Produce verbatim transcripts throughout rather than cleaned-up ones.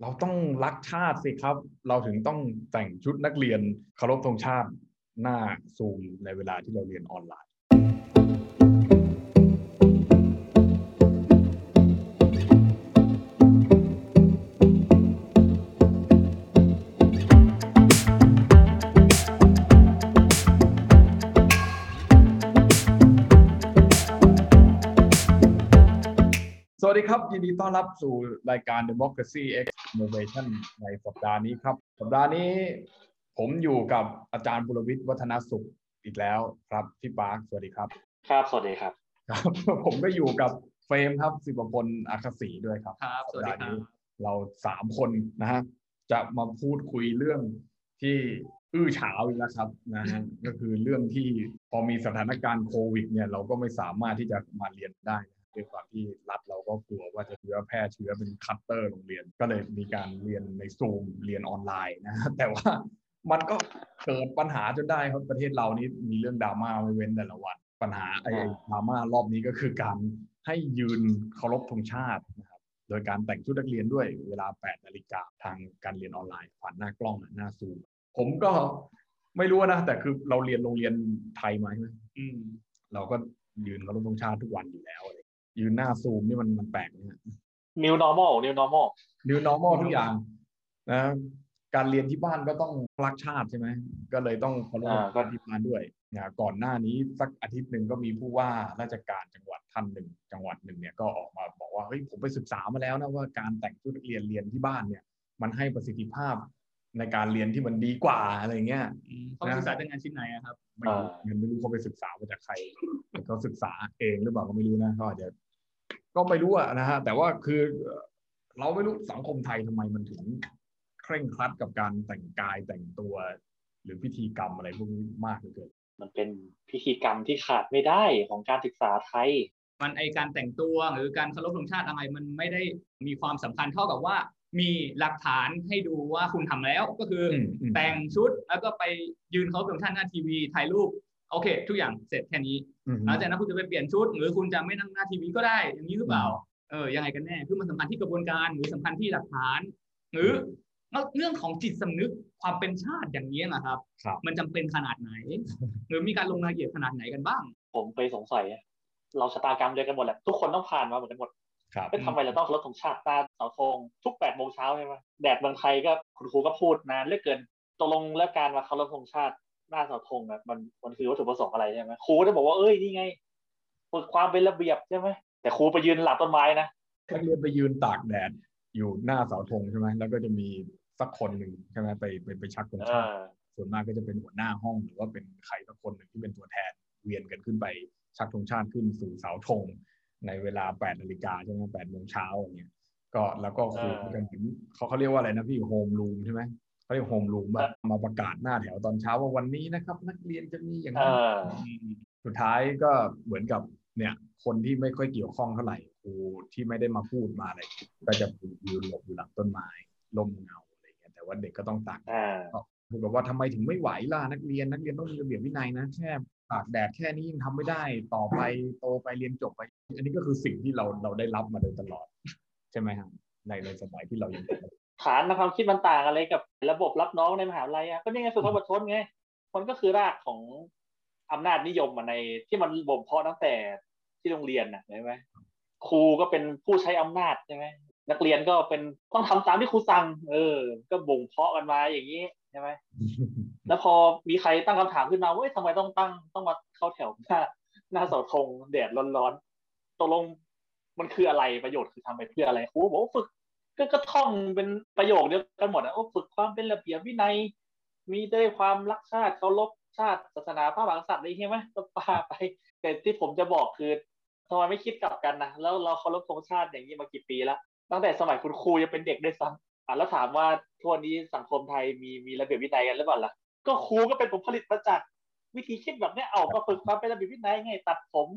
เราต้องรักชาติสิครับเราถึงต้องแต่งชุดนักเรียนเคารพธงชาติหน้าซูมในเวลาที่เราเรียนออนไลน์สวัสดีครับยินดีต้อนรับสู่รายการ Democracy X Innovation ในสัปดาห์นี้ครับสัปดาห์นี้ผมอยู่กับอาจารย์บุรวิทย์วัฒนสุขอีกแล้วครับพี่ปาร์คสวัสดีครับครับสวัสดีครับครับผมก็อยู่กับเฟรมครับศิวพลอัคคศรีด้วยครับครับสวัสดีครับเราสามคนนะฮะจะมาพูดคุยเรื่องที่อื้อฉาวอีกแล้วครับนะฮะก็คือเรื่องที่พอมีสถานการณ์โควิดเนี่ยเราก็ไม่สามารถที่จะมาเรียนได้ด้วยความที่รัฐเราก็กลัวว่าจะเชื้อแพร่เชื้อเป็นคัตเตอร์โรงเรียนก็เลยมีการเรียนในซูมเรียนออนไลน์นะแต่ว่ามันก็เกิดปัญหาจนได้ครับประเทศเรานี้มีเรื่องดราม่าไม่เว้นแต่ละวันปัญหาไอ้ดราม่ารอบนี้ก็คือการให้ยืนเคารพธงชาตินะครับโดยการแต่งชุดนักเรียนด้วยเวลาแปดนาฬิกาทางการเรียนออนไลน์ผ่านหน้ากล้องหน้าซูมผมก็ไม่รู้นะแต่คือเราเรียนโรงเรียนไทยมาใช่ไหมเราก็ยืนเคารพธงชาติทุกวันอยู่แล้วยืนหน้าซูมนี่มันมันแปลกนะ New normal New normal New normal ทุกอย่างนะการเรียนที่บ้านก็ต้องรักชาติใช่ไหมก็เลยต้องเคารพการที่บ้านด้วยนะก่อนหน้านี้สักอาทิตย์หนึ่งก็มีผู้ว่าราชการจังหวัดท่านหนึ่งจังหวัดหนึ่งเนี่ยก็ออกมาบอกว่าเฮ้ยผมไปศึกษามาแล้วนะว่าการแต่งชุดนักเรียนเรียนที่บ้านเนี่ยมันให้ประสิทธิภาพในการเรียนที่มันดีกว่าอะไรเงี้ยเขาศึกษาจากงานชิ้นไหนครับไม่รู้เขาไปศึกษามาจากใครเขาศึกษาเองหรือเปล่าก็ไม่รู้นะเขาอาจจะก็ไม่รู้อะนะฮะแต่ว่าคือเราไม่รู้สังคมไทยทำไมมันถึงเคร่งครัดกับการแต่งกายแต่งตัวหรือพิธีกรรมอะไรพวกนี้มากเกินมันเป็นพิธีกรรมที่ขาดไม่ได้ของการศึกษาไทยมันไอการแต่งตัวหรือการเคารพธงชาติอะไรมันไม่ได้มีความสำคัญเท่ากับว่ามีหลักฐานให้ดูว่าคุณทำแล้วก็คือแต่งชุดแล้วก็ไปยืนเคารพธงชาติหน้าทีวีถ่ายรูปโอเคทุกอย่างเสร็จแค่นี้หลังจากนั้นคุณจะไปเปลี่ยนชุดหรือคุณจะไม่นั่งหน้าทีวีก็ได้อย่างนี้หรือเปล่าเออยังไงกันแน่คือมันสำคัญที่กระบวนการหรือสำคัญที่หลักฐานหรือเรื่องของจิตสำนึกความเป็นชาติอย่างนี้นะครับมันจำเป็นขนาดไหนหรือมีการลงรายละเอียดขนาดไหนกันบ้างผมไปสงสัยเราชะตากรรมเดียวกันหมดแหละทุกคนต้องผ่านมาเหมือนกันหมดก็ทำไมเราต้องเคารพธงชาติตาเสาธงทุกแปดโมงเช้าใช่ไหมแดดบางไทยก็คุณครูก็พูดนานเหลือเกินตกลงแล้วการมาเคารพธงชาติหน้าเสาธงนะมันมันคือวัตถุประสงค์อะไรใช่ไหมครูได้บอกว่าเอ้ยนี่ไงฝึกความเป็นระเบียบใช่ไหมแต่ครูไปยืนหลับต้นไม้นะนักเรียนไปยืนตากแดดอยู่หน้าเสาธงใช่ไหมแล้วก็จะมีสักคนหนึ่งใช่ไหมไปไปไปชักธงชาติส่วนมากก็จะเป็นหัวหน้าห้องหรือว่าเป็นใครสักคนหนึ่งที่เป็นตัวแทนเวียนกันขึ้นไปชักธงชาติขึ้นสู่เสาธงในเวลาแปดนาฬิกาใช่ไหมแปดโมงเช้าอย่างเงี้ยก็แล้วก็ครูกันเขาเขาเรียกว่าอะไรนะพี่โฮมรูมใช่ไหมเขาเรียกโฮมรูมมามาประกาศหน้าแถวตอนเช้าว่าวันนี้นะครับนักเรียนจะมีอย่างนั้นสุดท้ายก็เหมือนกับเนี่ยคนที่ไม่ค่อยเกี่ยวข้องเท่าไหร่ครูที่ไม่ได้มาพูดมาอะไรก็จะยืนหลบอยู่หลังต้นไม้ลมเงาอะไรเงี้ยแต่ว่าเด็กก็ต้องตากพูดแบบว่าทำไมถึงไม่ไหวล่ะนักเรียนนักเรียนต้องมีระเบียบวินัยนะแค่ตากแดดแค่นี้ยังทำไม่ได้ต่อไปโตไปเรียนจบไปอันนี้ก็คือสิ่งที่เราเราได้รับมาโดยตลอดใช่ไหมครับในในสมัยที่เรายังฐานความคิดมันต่างอะไรกับระบบรับน้องในมหาวิทยาลัยอ่ะก็นี่ไงสุภาพบุรุษไงมันก็คือรากของอำนาจนิยมในที่มันบ่มเพาะตั้งแต่ที่โรงเรียนน่ะใช่ไหมครูก็เป็นผู้ใช้อำนาจใช่ไหมนักเรียนก็เป็นต้องทำตามที่ครูสั่งเออก็บ่มเพาะกันมาอย่างนี้ใช่ไหมแล้วพอมีใครตั้งคำถามขึ้นมาว่าทำไมต้องตั้งต้องมาเข้าแถวหน้าหน้าเสาธงแดดร้อนๆตกลงมันคืออะไรประโยชน์คือทำไปเพื่ออะไรครูบอกฝึกก็ก็ท่องเป็นประโยคเดียวกันหมดอ่ะโอ้ฝึกความเป็นระเบียบวินัยมีได้ความรักชาติเคารพชาติศาสนาพระมหากษัตริย์อะไรใช่ไหมก็ปาไปแต่ที่ผมจะบอกคือทำไมไม่คิดกลับกันนะแล้วเราเคารพธงชาติอย่างนี้มากี่ปีแล้วตั้งแต่สมัยคุณครูยังเป็นเด็กด้วยซ้ำอ่ะแล้วถามว่าทั่วนี้สังคมไทยมีมีระเบียบวินัยกันหรือเปล่าล่ะก็ครูก็เป็นผลผลิตมาจากวิธีคิดแบบนี้เอาก็ฝึกความเป็นระเบียบวินัยไงตัดผม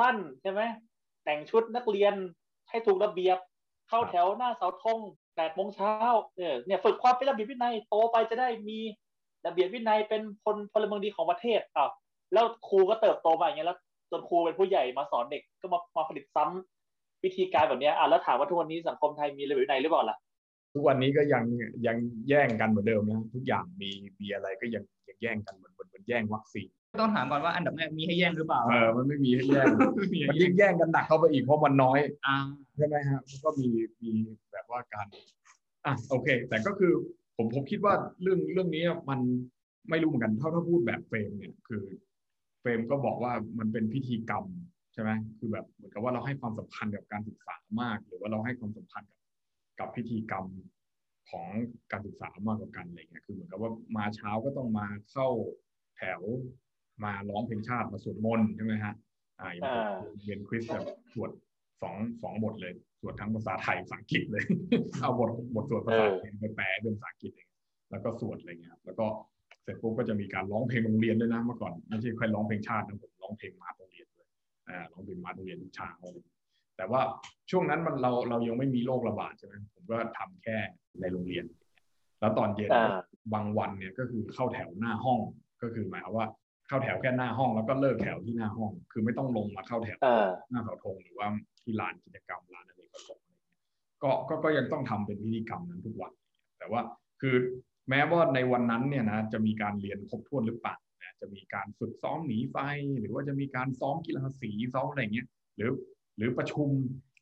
สั้นใช่ไหมแต่งชุดนักเรียนให้ถูกระเบียบเข้าแถวหน้าเสาธงแปดโมงเช้าเนี่ยฝึกความเป็นระเบียบวินัยโตไปจะได้มีระเบียบวินัยเป็นคนพลเมืองดีของประเทศอ้าวแล้วครูก็เติบโตมาอย่างเงี้ยแล้วจนครูเป็นผู้ใหญ่มาสอนเด็กก็มามาผลิตซ้ำวิธีการแบบนี้อ่ะแล้วถามว่าทุกวันนี้สังคมไทยมีระเบียบวินัยหรือเปล่าล่ะ ทุกวันนี้ก็ยังยังแย่งกันเหมือนเดิมนะทุกอย่างมีมีอะไรก็ยังยังแย่งกันเหมือนเหมือนแย่งวัคซีนต้องถามก่อนว่าอันดับแรกมีให้แย่งหรือเปล่าเออมันไม่มีให้แย่งมันยิ่งแย่งกันหนักเข้าไปอีกเพราะมันน้อยใช่ไหมฮะก็มีมีแบบว่าการอ่ะโอเคแต่ก็คือผมผมคิดว่าเรื่องเรื่องนี้มันไม่รู้เหมือนกันถ้าถ้าพูดแบบเฟรมเนี่ยคือเฟรมก็บอกว่ามันเป็นพิธีกรรมใช่ไหมคือแบบเหมือนกับว่าเราให้ความสำคัญกับการศึกษามากหรือว่าเราให้ความสำคัญกับกับพิธีกรรมของการศึกษามากกว่ากันอะไรเงี้ยคือเหมือนกับว่ามาเช้าก็ต้องมาเข้าแถวมาร้องเพลงชาติมาสวดมนต์ใช่ไหมฮะอ่าเรียนคริสแบบสวดสองสองบทเลยสวดทั้งภาษาไทยภาษาอังกฤษเลยเอาบทบทสวดภาษาไปแปลเป็นภาษาอังกฤษเองแล้วก็สวดอะไรเงี้ยแล้วก็เสร็จปุ๊บก็จะมีการร้องเพลงโรงเรียนด้วยนะเมื่อก่อนไม่ใช่แค่ร้องเพลงชาตินะผมร้องเพลงมาโรงเรียนเลยอ่าร้องเพลงมาโรงเรียนทุกเช้าแต่ว่าช่วงนั้นมันเราเรายังไม่มีโรคระบาดใช่ไหมผมก็ทำแค่ในโรงเรียนแล้วตอนเย็นบางวันเนี่ยก็คือเข้าแถวหน้าห้องก็คือหมายว่าเข้าแถวแค่หน้าห้องแล้วก็เลิกแถวที่หน้าห้องคือไม่ต้องลงมาเข้าแถวหน้าเสาธงหรือว่าที่ลานกิจกรรมลานอะไรก็ตกก็ก็ก็ยังต้องทำเป็นพิธีกรรมนั้นทุกวันแต่ว่าคือแม้ว่าในวันนั้นเนี่ยนะจะมีการเรียนครบถ้วนหรือเปล่านะจะมีการฝึกซ้อมหนีไฟหรือว่าจะมีการซ้อมกีฬาสีซ้อมอะไรเงี้ยหรือหรือประชุม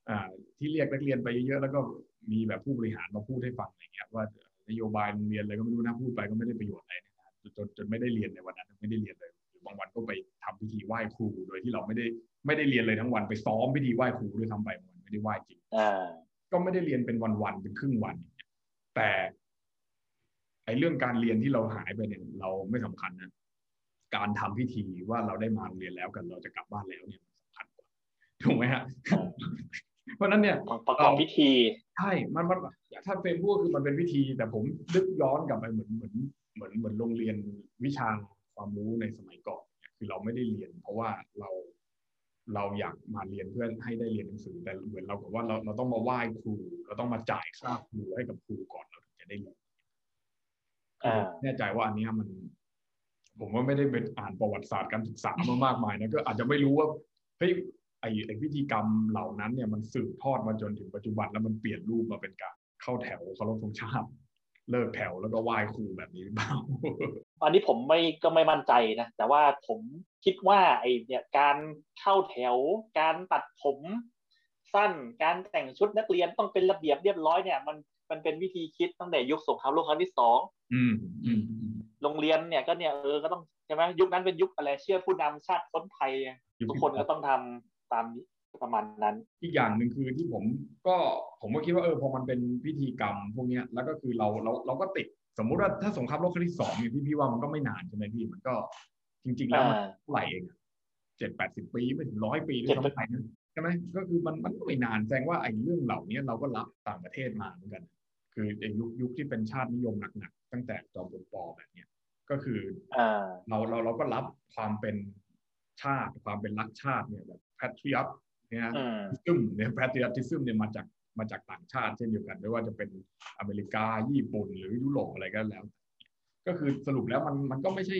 อ่าที่เรียกนักเรียนไปเยอะๆแล้วก็มีแบบผู้บริหารมาพูดให้ฟังอะไรเงี้ยว่านโยบายโรงเรียนอะไรก็ไม่รู้นะพูดไปก็ไม่ได้ประโยชน์อะไรนะจนจนไม่ได้เรียนในวันนั้นไม่ได้เรียนเลยหรือบางวันก็ไปทำพิธีไหว้ครูโดยที่เราไม่ได้ไม่ได้เรียนเลยทั้งวันไปซ้อมพิธีไหว้ครูด้วยทำไปวันไม่ได้ไหว้จริงก็ไม่ได้เรียนเป็นวันๆเป็นครึ่งวันแต่ไอ้เรื่องการเรียนที่เราหายไปเนี่ยเราไม่สำคัญนะการทำพิธีว่าเราได้มาเรียนแล้วกันเราจะกลับบ้านแล้วเนี่ยถูกไหมฮะเพราะนั้นเนี่ยประกอบพิธีใช่มันมันถ้าเป็นพวกคือมันเป็นพิธีแต่ผมดึกย้อนกลับไปเหมือนเหมือนเหมือนเหมือนโรงเรียนวิชาความรู้ในสมัยก่อนคือเราไม่ได้เรียนเพราะว่าเราเราอยากมาเรียนเพื่อให้ได้เรียนหนังสือแต่เหมือนเราบอกว่าเราเราต้องมาไหว้ครูเราต้องมาจ่ายค่าครูให้กับครูก่อนเราถึงจะได้เรียนแน่ใจว่าอันนี้มันผมว่าไม่ได้เป็นอ่านประวัติศาสตร์การศึกษามามากมายนะก็อาจจะไม่รู้ว่าเฮ้ยไอ้พิธีกรรมเหล่านั้นเนี่ยมันสืบทอดมาจนถึงปัจจุบันแล้วมันเปลี่ยนรูปมาเป็นการเข้าแถวเคารพธงชาติเลิกแถวแล้วก็ไหว้ครูแบบนี้หรือเปล่าอันนี้ผมไม่ก็ไม่มั่นใจนะแต่ว่าผมคิดว่าไอ้เนี่ยการเข้าแถวการตัดผมสั้นการแต่งชุดนักเรียนต้องเป็นระเบียบเรียบร้อยเนี่ยมันมันเป็นวิธีคิดตั้งแต่ยุคสงครามโลกครั้งที่สองอืมอืมโรงเรียนเนี่ยก็เนี่ยเออก็ต้องใช่ไหมยุคนั้นเป็นยุคอะไรเชื่อผู้นำชาติคนไทยทุกคนก็ต้องทำตามประมาณนั้นอีกอย่างหนึ่งคือที่ผมก็ผมก็คิดว่าเออพอมันเป็นพิธีกรรมพวกนี้แล้วก็คือเราเราเราก็ติดสมมุติว่าถ้าสงครามโลกครั้งที่สองเนี่ยพี่พี่ว่ามันก็ไม่นานใช่ไหมพี่มันก็จริงๆแล้วมันเท่าไหร่เองเจ็ดแปดสิบปีไม่ถึงร้อยปีด้วยซ้ำไปนะใช่ไหมก็คือมันมันไม่นานแสดงว่าไอ้เรื่องเหล่านี้เราก็รับต่างประเทศมาเหมือนกันคือในยุคยุคที่เป็นชาตินิยมหนักๆตั้งแต่จอมพลปแบบเนี้ยก็คือเราเราเราก็รับความเป็นชาติความเป็นรักชาติเนี่ยแบบแพทริอตเนี่ยซึ่งเนี่ยแพทริอติซึมเนี่ยมาจากมาจากต่างชาติเช่นเดียวกันไม่ว่าจะเป็นอเมริกาญี่ปุ่นหรือยุโรปอะไรก็แล้วก็คือสรุปแล้วมันมันก็ไม่ใช่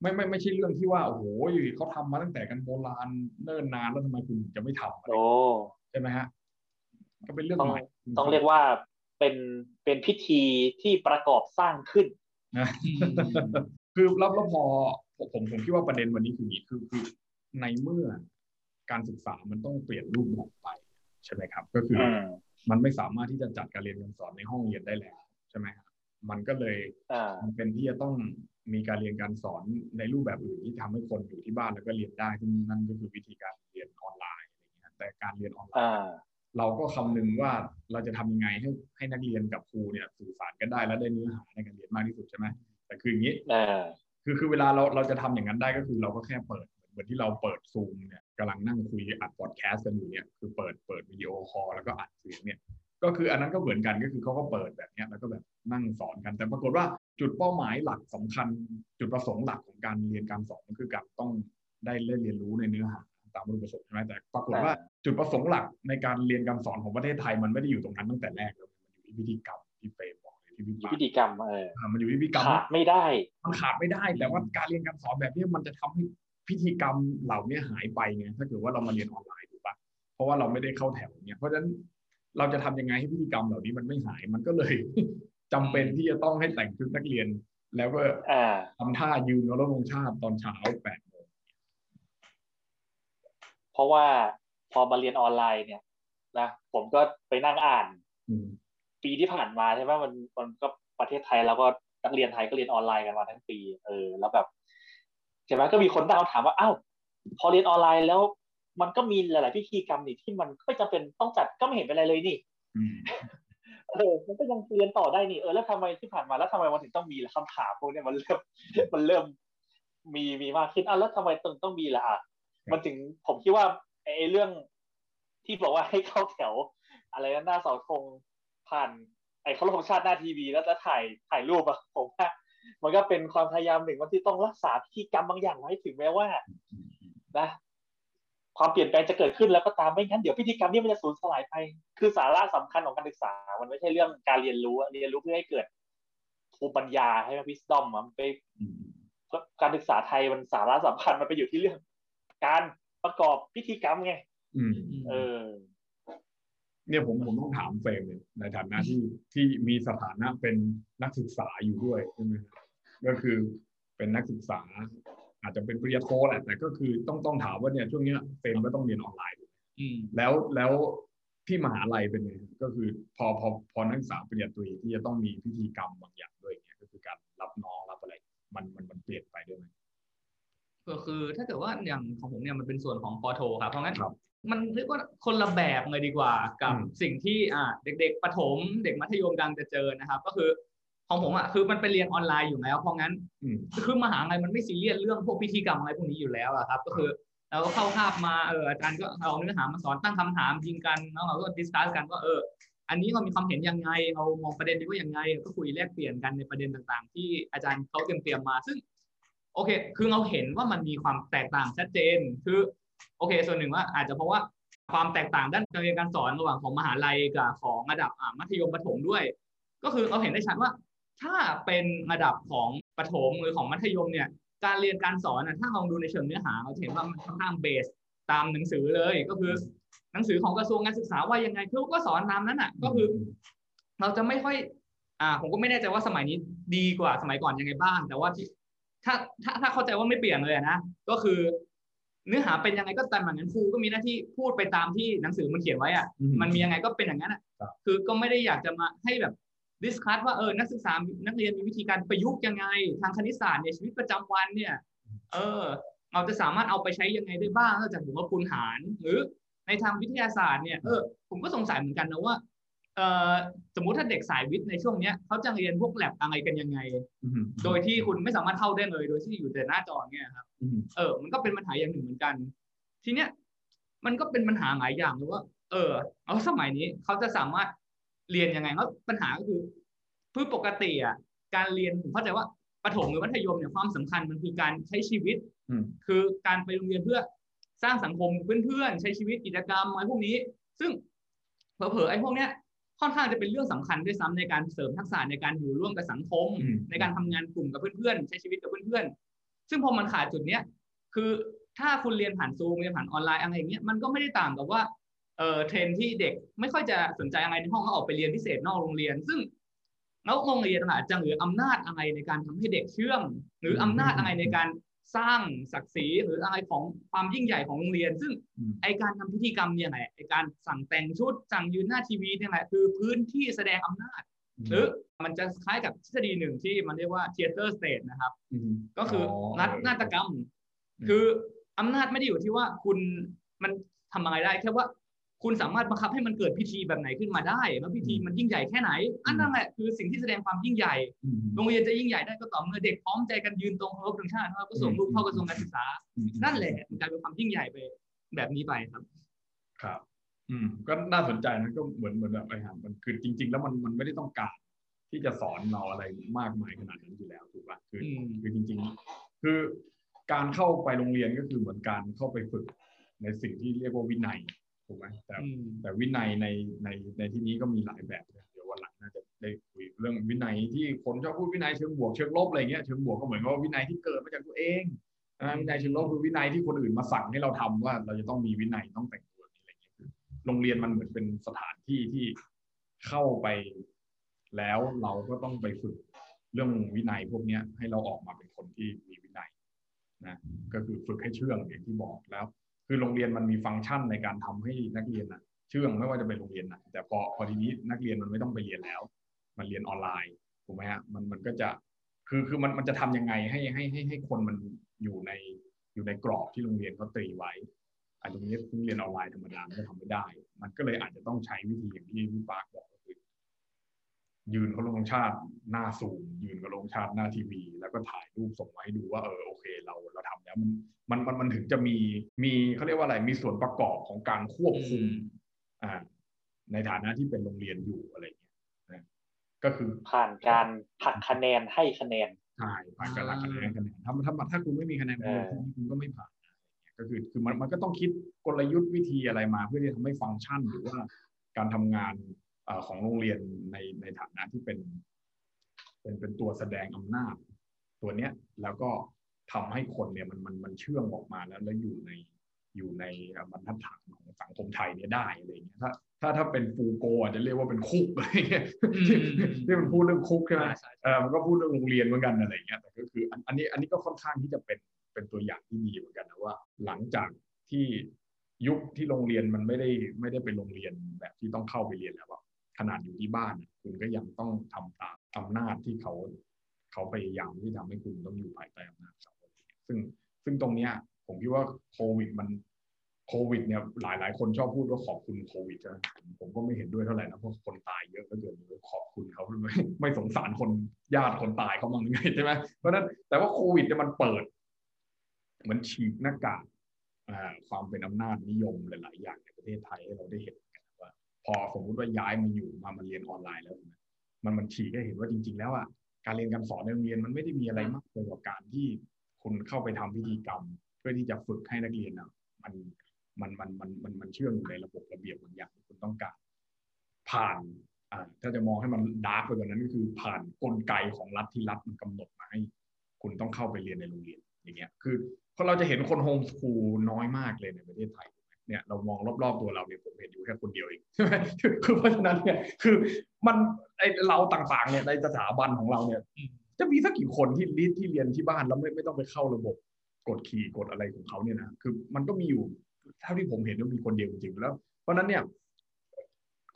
ไม่ไม่ไม่ใช่เรื่องที่ว่าโอ้โหเขาทำมาตั้งแต่กันโบราณเนิ่นนานแล้วทำไมคุณจะไม่ทำอะไรใช่ไหมฮะก็เป็นเรื่องใหม่ต้องเรียกว่าเป็นเป็นพิธีที่ประกอบสร้างขึ้นคือรับแล้วพอผมผมคิดว่าประเด็นวันนี้คือนี้คือคือในเมื่อการศึกษามันต้องเปลี่ยนรูปแบบไปใช่ไหมครับก็คือมันไม่สามารถที่จะจัดการเรียนการสอนในห้องเรียนได้แล้วใช่ไหมครับมันก็เลยมันเป็นที่จะต้องมีการเรียนการสอนในรูปแบบอื่นที่ทำให้คนอยู่ที่บ้านแล้วก็เรียนได้ที่นั่นก็คือวิธีการเรียนออนไลน์อย่างเงี้ยแต่การเรียนออนไลน์เราก็คำนึงว่าเราจะทำยังไงให้ให้นักเรียนกับครูเนี่ยสื่อสารกันได้และได้เนื้อหาในการเรียนมากที่สุดใช่ไหมแต่คืออย่างนี้คือคือเวลาเราเราจะทำอย่างนั้นได้ก็คือเราก็แค่เปิดเหมือนที่เราเปิดซูมเนี่ยกำลังนั่งคุยอัดพอดแคสต์กันอยู่เนี่ยคือเปิดเปิดวิดีโอคอลแล้วก็อัดเสียงเนี่ยก็คืออันนั้นก็เหมือนกันก็คือเขาก็เปิดแบบเนี้ยแล้วก็แบบนั่งสอนกันแต่ปรากฏว่าจุดเป้าหมายหลักสำคัญจุดประสงค์หลักของการเรียนการสอนก็คือการต้องได้เรียนรู้ในเนื้อหาตามวัตถุประสงค์ใช่ไหมแต่ปรากฏว่าจุดประสงค์หลักในการเรียนการสอนของประเทศไทยมันไม่ได้อยู่ตรงนั้นตั้งแต่แรกเลยมันอยู่ที่พิธีกรรมที่เฟรมบอกเลยที่พิธีกรรมเออมันอยู่ที่พิธีกรรมขาดไม่ได้มันขาดไม่ได้แต่ว่าการเรียนการสอนแบบนี้มันจะทำให้พิธีกรรมเหล่านี้หายไปไงถ้าเกิดว่าเรามาเรียนออนไลน์ถูกปะเพราะว่าเราไม่ได้เข้าแถวเนี่ยเพราะฉะนั้น เราจะทำยังไงให้พิธีกรรมเหล่านี้มันไม่หายมันก็เลยจำเป็นที่จะต้องให้แต่งชุดนักเรียนแล้วก็ทำท่ายืนเคารพธงชาติตอนเช้าแปดโมงเพราะว่าพอมาเรียนออนไลน์เนี่ยนะผมก็ไปนั่งอ่านปีที่ผ่านมาใช่ไหมมันมันก็ประเทศไทยแล้วก็นักเรียนไทยก็เรียนออนไลน์กันมาทั้งปีเออแล้วแบบใช่ไหมก็มีคนตั้งคำถามว่าอ้าวพอเรียนออนไลน์แล้วมันก็มีหลายๆพิธีกรรมนี่ที่มันไม่จำเป็นต้องจัดก็ไม่เห็นเป็นอะไรเลยนี่เออมันก็ยังเรียนต่อได้นี่เออแล้วทำไมที่ผ่านมาแล้วทำไมมันถึงต้องมีล่ะคำถามพวกนี้มันเริ่มมันเริ่มมีมีมากขึ้นอ้าวแล้วทำไมต้องต้องมีล่ะอ่ะมันถึงผมคิดว่าไอ้เรื่องที่บอกว่าให้เข้าแถวอะไรหน้าเสาธงผ่านไอ้เคารพธงชาติหน้าทีวีแล้วจะถ่ายถ่ายรูปอะผมว่ามันก็เป็นความพยายามหนึ่งที่ต้องรักษาพิธีกรรมบางอย่างไว้ถึงแม้ว่านะความเปลี่ยนแปลงจะเกิดขึ้นแล้วก็ตามไม่งั้นเดี๋ยวพิธีกรรมนี่มันจะสูญสลายไปคือสาระสำคัญของการศึกษามันไม่ใช่เรื่องการเรียนรู้เรียนรู้เพื่อให้เกิดภูมิปัญญาให้มันวิสดอมมันไปการศึกษาไทยมันสาระสำคัญมันไปอยู่ที่เรื่องการประกอบพิธีกรรมไงเออเนี่ยผมผมต้องถามเฟรมเนี่ยในฐานะที่ที่มีสถานะเป็นนักศึกษาอยู่ด้วยใช่ไหมก็คือเป็นนักศึกษาอาจจะเป็นปริญญาโทแหละแต่ก็คือต้องต้องถามว่าเนี่ยช่วงนี้เฟรมก็ต้องเรียนออนไลน์แล้วแล้วที่มหาลัยเป็นไงก็คือพอพอพอนักศึกษาปริญญาตรีที่จะต้องมีพิธีกรรมบางอย่างด้วยเนี่ยก็คือการรับน้องรับอะไรมันมันมันเปลี่ยนไปด้วยไหมก็คือถ้าเกิดว่าอย่างของผมเนี่ยมันเป็นส่วนของป.โทครับเพราะงั้นมันเรียกว่าคนละแบบเลยดีกว่ากับสิ่งที่อ่าเด็กๆประถมเด็กมัธยมกลางจะเจอนะครับก็คือของผมอ่ะคือมันไปเรียนออนไลน์อยู่แล้วเพราะงั้นคือมหาลัยมันไม่ซีเรียสเรื่องพวกพิธีกรรมอะไรพวกนี้อยู่แล้วอะครับก็คือเราเข้าคาบมาเอออาจารย์ก็เอาเนื้อหามาสอนตั้งคำถามยิงกันแล้วเราก็ดิสคัสกันว่าเอออันนี้เรามีความเห็นยังไงเรามองประเด็นนี้ว่ายังไงก็คุยแลกเปลี่ยนกันในประเด็นต่างๆที่อาจารย์เขาเตรียมมาซึ่งโอเคคือเราเห็นว่ามันมีความแตกต่างชัดเจนคือโอเคส่วนหนึ่งว่าอาจจะเพราะว่าความแตกต่างด้านการเรียนการสอนระหว่างของมหาลัยกับของระดับมัธยมประถมด้วยก็คือเราเห็นได้ชัดว่าถ้าเป็นระดับของประถมหรือของมัธยมเนี่ยการเรียนการสอนถ้าลองดูในเชิงเนื้อหาเราเห็นว่ามันค่อนข้างเบสตามหนังสือเลยก็คือหนังสือของกระทรวงการศึกษาว่ายังไงครูก็สอนตามนั้นอ่ะก็คือเราจะไม่ค่อยอ่าผมก็ไม่แน่ใจว่าสมัยนี้ดีกว่าสมัยก่อนยังไงบ้างแต่ว่าที่ถ้าถ้าถ้าเข้าใจว่าไม่เปลี่ยนเลยนะก็คือเนื้อหาเป็นยังไงก็ตามอย่างนั้นครูก็มีหน้าที่พูดไปตามที่หนังสือมันเขียนไว้อ่ะมันมียังไงก็เป็นอย่างนั้นอ่ะคือก็ไม่ได้อยากจะมาให้แบบดิสคัสว่าเออนักศึกษานักเรียนมีวิธีการประยุกต์ยังไงทางคณิตศาสตร์ในชีวิตประจำวันเนี่ยเออเราจะสามารถเอาไปใช้ยังไงได้บ้างนอกจากหัวคูณหารหรือในทางวิทยาศาสตร์เนี่ยเออผมก็สงสัยเหมือนกันนะว่าเออสมมุติถ้าเด็กสายวิทย์ในช่วงเนี้ยเขาจะเรียนพวกแลบอะไรกันยังไงโดยที่คุณไม่สามารถเข้าได้เลยโดยที่อยู่แต่หน้าจอเนี่ยครับเออมันก็เป็นปัญหาอย่างหนึ่งเหมือนกันทีเนี้ยมันก็เป็นปัญหาหลายอย่างเลยว่าเออเอาสมัยนี้เขาจะสามารถเรียนยังไงแล้วปัญหาก็คือพื้นปกติอ่ะการเรียนผมเข้าใจว่าประถมหรือมัธยมเนี่ยความสำคัญมันคือการใช้ชีวิตคือการไปโรงเรียนเพื่อสร้างสังคมเพื่อนๆใช้ชีวิตกิจกรรมอะไรพวกนี้ซึ่งเผลอๆไอ้พวกเนี้ยค่อนข้างจะเป็นเรื่องสำคัญด้วยซ้ำในการเสริมทักษะในการอยู่ร่วมกับสังคมในการทำงานกลุ่มกับเพื่อนๆใช้ชีวิตกับเพื่อนๆซึ่งพอมันขาดจุดเนี้ยคือถ้าคุณเรียนผ่านซูมเรียนผ่านออนไลน์อะไรอย่างเงี้ยมันก็ไม่ได้ต่างกับว่าเอ่อเทรนที่เด็กไม่ค่อยจะสนใจอะไรในห้องก็ออกไปเรียนพิเศษนอกโรงเรียนซึ่งแล้วโรงเรียนอาจจะเหลืออำนาจอะไรในการทำให้เด็กเชื่อมหรืออำนาจอะไรในการสร้างศักดิ์ศรีหรืออะไรของความยิ่งใหญ่ของโรงเรียนซึ่งไอการทำพิธีกรรมเนี่ยแหละไอการสั่งแต่งชุดสั่งยืนหน้าทีวีเนี่ยแหละคือพื้นที่แสดงอำนาจหรือมันจะคล้ายกับทฤษฎีหนึ่งที่มันเรียกว่า theater state นะครับก็คือนัดนาฏกรรมคืออำนาจไม่ได้อยู่ที่ว่าคุณมันทำอะไรได้แค่ว่าคุณสามารถบังคับให้มันเกิดพิธีแบบไหนขึ้นมาได้แล้วพิธีมันยิ่งใหญ่แค่ไหนอันนั้นแหละคือสิ่งที่แสดงความยิ่งใหญ่โรงเรียนจะยิ่งใหญ่ได้ก็ต่อเมื่อเด็กพร้อมใจกันยืนตรงเคารพธงชาติแล้วก็ส่งลูกเข้ากระทรวงการศึกษานั่นแหละมันกลายเป็นความยิ่งใหญ่ไปแบบนี้ไปครับครับอืมก็น่าสนใจนะก็เหมือนเหมือนแบบไอ้ห่ามันคือจริงๆแล้วมันมันไม่ได้ต้องการที่จะสอนเราอะไรมากมายขนาดนั้นอยู่แล้วถูกป่ะคือคือจริงๆคือการเข้าไปโรงเรียนก็คือเหมือนการเข้าไปฝึกในสิ่งที่เรียกว่าวินัยถูกไหมแต่แต่วินัยในในในที่นี้ก็มีหลายแบบเดี๋ยววันหลังน่าจะได้คุยเรื่องวินัยที่คนชอบพูดวินัยเชิงบวกเชิงลบอะไรเงี้ยเชิงบวกก็เหมือนว่าวินัยที่เกิดมาจากตัวเองวินัยเชิงลบคือวินัยที่คนอื่นมาสั่งให้เราทำว่าเราจะต้องมีวินัยต้องแต่งตัวอะไรเงี้ย โรงเรียนมันเหมือนเป็นสถานที่ที่เข้าไปแล้วเราก็ต้องไปฝึกเรื่องวินัยพวกนี้ให้เราออกมาเป็นคนที่มีวินัยนะก็คือฝึกให้เชื่องอย่างที่บอกแล้วคือโรงเรียนมันมีฟังก์ชันในการทำให้นักเรียนนะเชื่องไม่ว่าจะเป็นโรงเรียนนะแต่พอพอทีนี้นักเรียนมันไม่ต้องไปเรียนแล้วมันเรียนออนไลน์ถูกไหมฮะมันมันก็จะคือคือมันมันจะทำยังไงให้ให้ให้ให้คนมันอยู่ในอยู่ในกรอบที่โรงเรียนเขาตรีไว้อันตรงนี้เรียนออนไลน์ธรรมดามันก็ทำไม่ได้มันก็เลยอาจจะต้องใช้วิธีอย่างที่พี่ปาร์คบอกก็คือยืนกับโรงชาติหน้าซูมยืนกับโรงชาติหน้าทีวีแล้วก็ถ่ายรูปส่งมาให้ดูว่าเออโอเคเราเราทำแล้วมันมันมันถึงจะมีมีเขาเรียกว่าอะไรมีส่วนประกอบของการควบคุมอ่าในฐานะที่เป็นโรงเรียนอยู่อะไรอย่างเงี้ยนะก็คือผ่านการผักคะแนนให้คะแนนใช่ผ่านการผักคะแนนคะแนนถ้าถ้าถ้าคุณไม่มีคะแนนคุณก็ไม่ผ่านก็คือคือมันมันก็ต้องคิดกลยุทธ์วิธีอะไรมาเพื่อที่จะทำให้ฟังก์ชันหรือว่าการทำงานของโรงเรียนในในฐานะที่เป็นเป็นเป็นตัวแสดงอำนาจตัวเนี้ยแล้วก็ทำให้คนเนี่ยมันมันมันเชื่องออกมาแล้วแล้วอยู่ในอยู่ในบรรทัดฐานของสังคมไทยเนี่ยได้อะไรเงี้ยถ้าถ้าถ้าเป็นฟูโกะจะเรียกว่าเป็นคุกอะไรเงี้ยที่มันพูดเรื่องคุกใช่ไหมเออมันก็พูดเรื่องโรงเรียนเหมือนกันอะไรเงี้ยแต่ก็คืออันนี้อันนี้ก็ค่อนข้างที่จะเป็นเป็นตัวอย่างที่ดีเหมือนกันนะว่าหลังจากที่ยุคที่โรงเรียนมันไม่ได้ไม่ได้เป็นโรงเรียนแบบที่ต้องเข้าไปเรียนแล้วว่าขนาดอยู่ที่บ้านคุณก็ยังต้องทำตามอำนาจที่เขาเขาพยายามที่ทำให้คุณต้องอยู่ภายใต้อำนาจเขาซึ่งซึ่งตรงเนี้ยผมคิดว่าโควิดมันโควิดเนี่ยหลายหลายคนชอบพูดว่าขอบคุณโควิดนะผมก็ไม่เห็นด้วยเท่าไหร่นะเพราะคนตายเยอะก็เกินขอบคุณเขาไม่ไม่สงสารคนญาติคนตายเขาบ้างไงใช่ไหมเพราะนั้นแต่ว่าโควิดเนี่ยมันเปิดเหมือนฉีกหน้ากากความเป็นอำนาจนิยมหลายๆอย่างในประเทศไทยให้เราได้เห็นกันว่าพอสมมติว่าย้ายมาอยู่มามันเรียนออนไลน์แล้วมันมันฉีกให้เห็นว่าจริงๆแล้วอ่ะการเรียนการสอนในโรงเรียนมันไม่ได้มีอะไรมากกว่าการที่คุณเข้าไปทำพิธีกรรมเพื่อที่จะฝึกให้นักเรียนนะมันมันมันมันมันมันเชื่อมอยู่ในระบบระเบียบบางอย่างที่คุณต้องการผ่านอ่าถ้าจะมองให้มันดาร์กไปกว่านั้นก็คือผ่านกลไกของรัฐที่รัฐมันกำหนดมาให้คุณต้องเข้าไปเรียนในโรงเรียนอย่างเงี้ยคือเพราะเราจะเห็นคนโฮมสคูลน้อยมากเลยในประเทศไทยเนี่ยเรามองรอบๆตัวเราเนี่ยผมเห็นอยู่แค่คนเดียวเองคือเพราะฉะนั้นเนี่ยคือมันไอเราต่างๆเนี่ยในสถาบันของเราเนี่ยจะมีสักกี่คนที่ลิทที่เรียนที่บ้านแล้วไม่ไม่ต้องไปเข้าระบบกดขี่กดอะไรของเขาเนี่ยนะคือมันก็มีอยู่เท่าที่ผมเห็นว่ามีคนเดียวจริงๆแล้วเพราะนั้นเนี่ย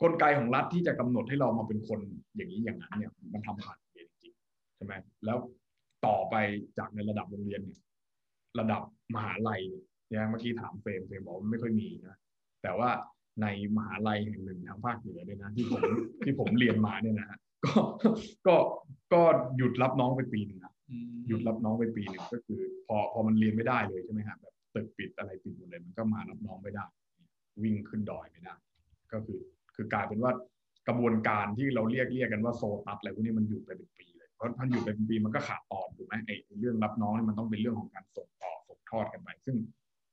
กลไกของรัฐที่จะกำหนดให้เรามาเป็นคนอย่างนี้อย่างนั้นเนี่ยมันทำผ่านเองจริงใช่ไหมแล้วต่อไปจากในระดับโรงเรียนเนี่ยระดับมหาลัยเนี่ยเมื่อกี้ถามเฟรมเฟรมบอกมันไม่ค่อยมีนะแต่ว่าในมหาลัยแห่งหนึ่งทางภาคเหนือเนี่ยนะที่ผมที่ผมเรียนมาเนี่ยนะก็ก็ก็หยุดรับน้องไปปีนึงนะหยุดรับน้องไปปีนึงก็คือพอพอมันเรียนไม่ได้เลยใช่ไหมฮะแบบตึกปิดอะไรปิดหมดเลยมันก็มารับน้องไม่ได้วิ่งขึ้นดอยไม่ได้ก็คือคือกลายเป็นว่ากระบวนการที่เราเรียกเรียกกันว่าโซตัสอะไรพวกนี้มันหยุดไปเป็นปีเลยเพราะมันหยุดไปเป็นปีมันก็ขาดตอนถูกไหมไอ้เรื่องรับน้องมันต้องเป็นเรื่องของการส่งต่อส่งทอดกันไปซึ่ง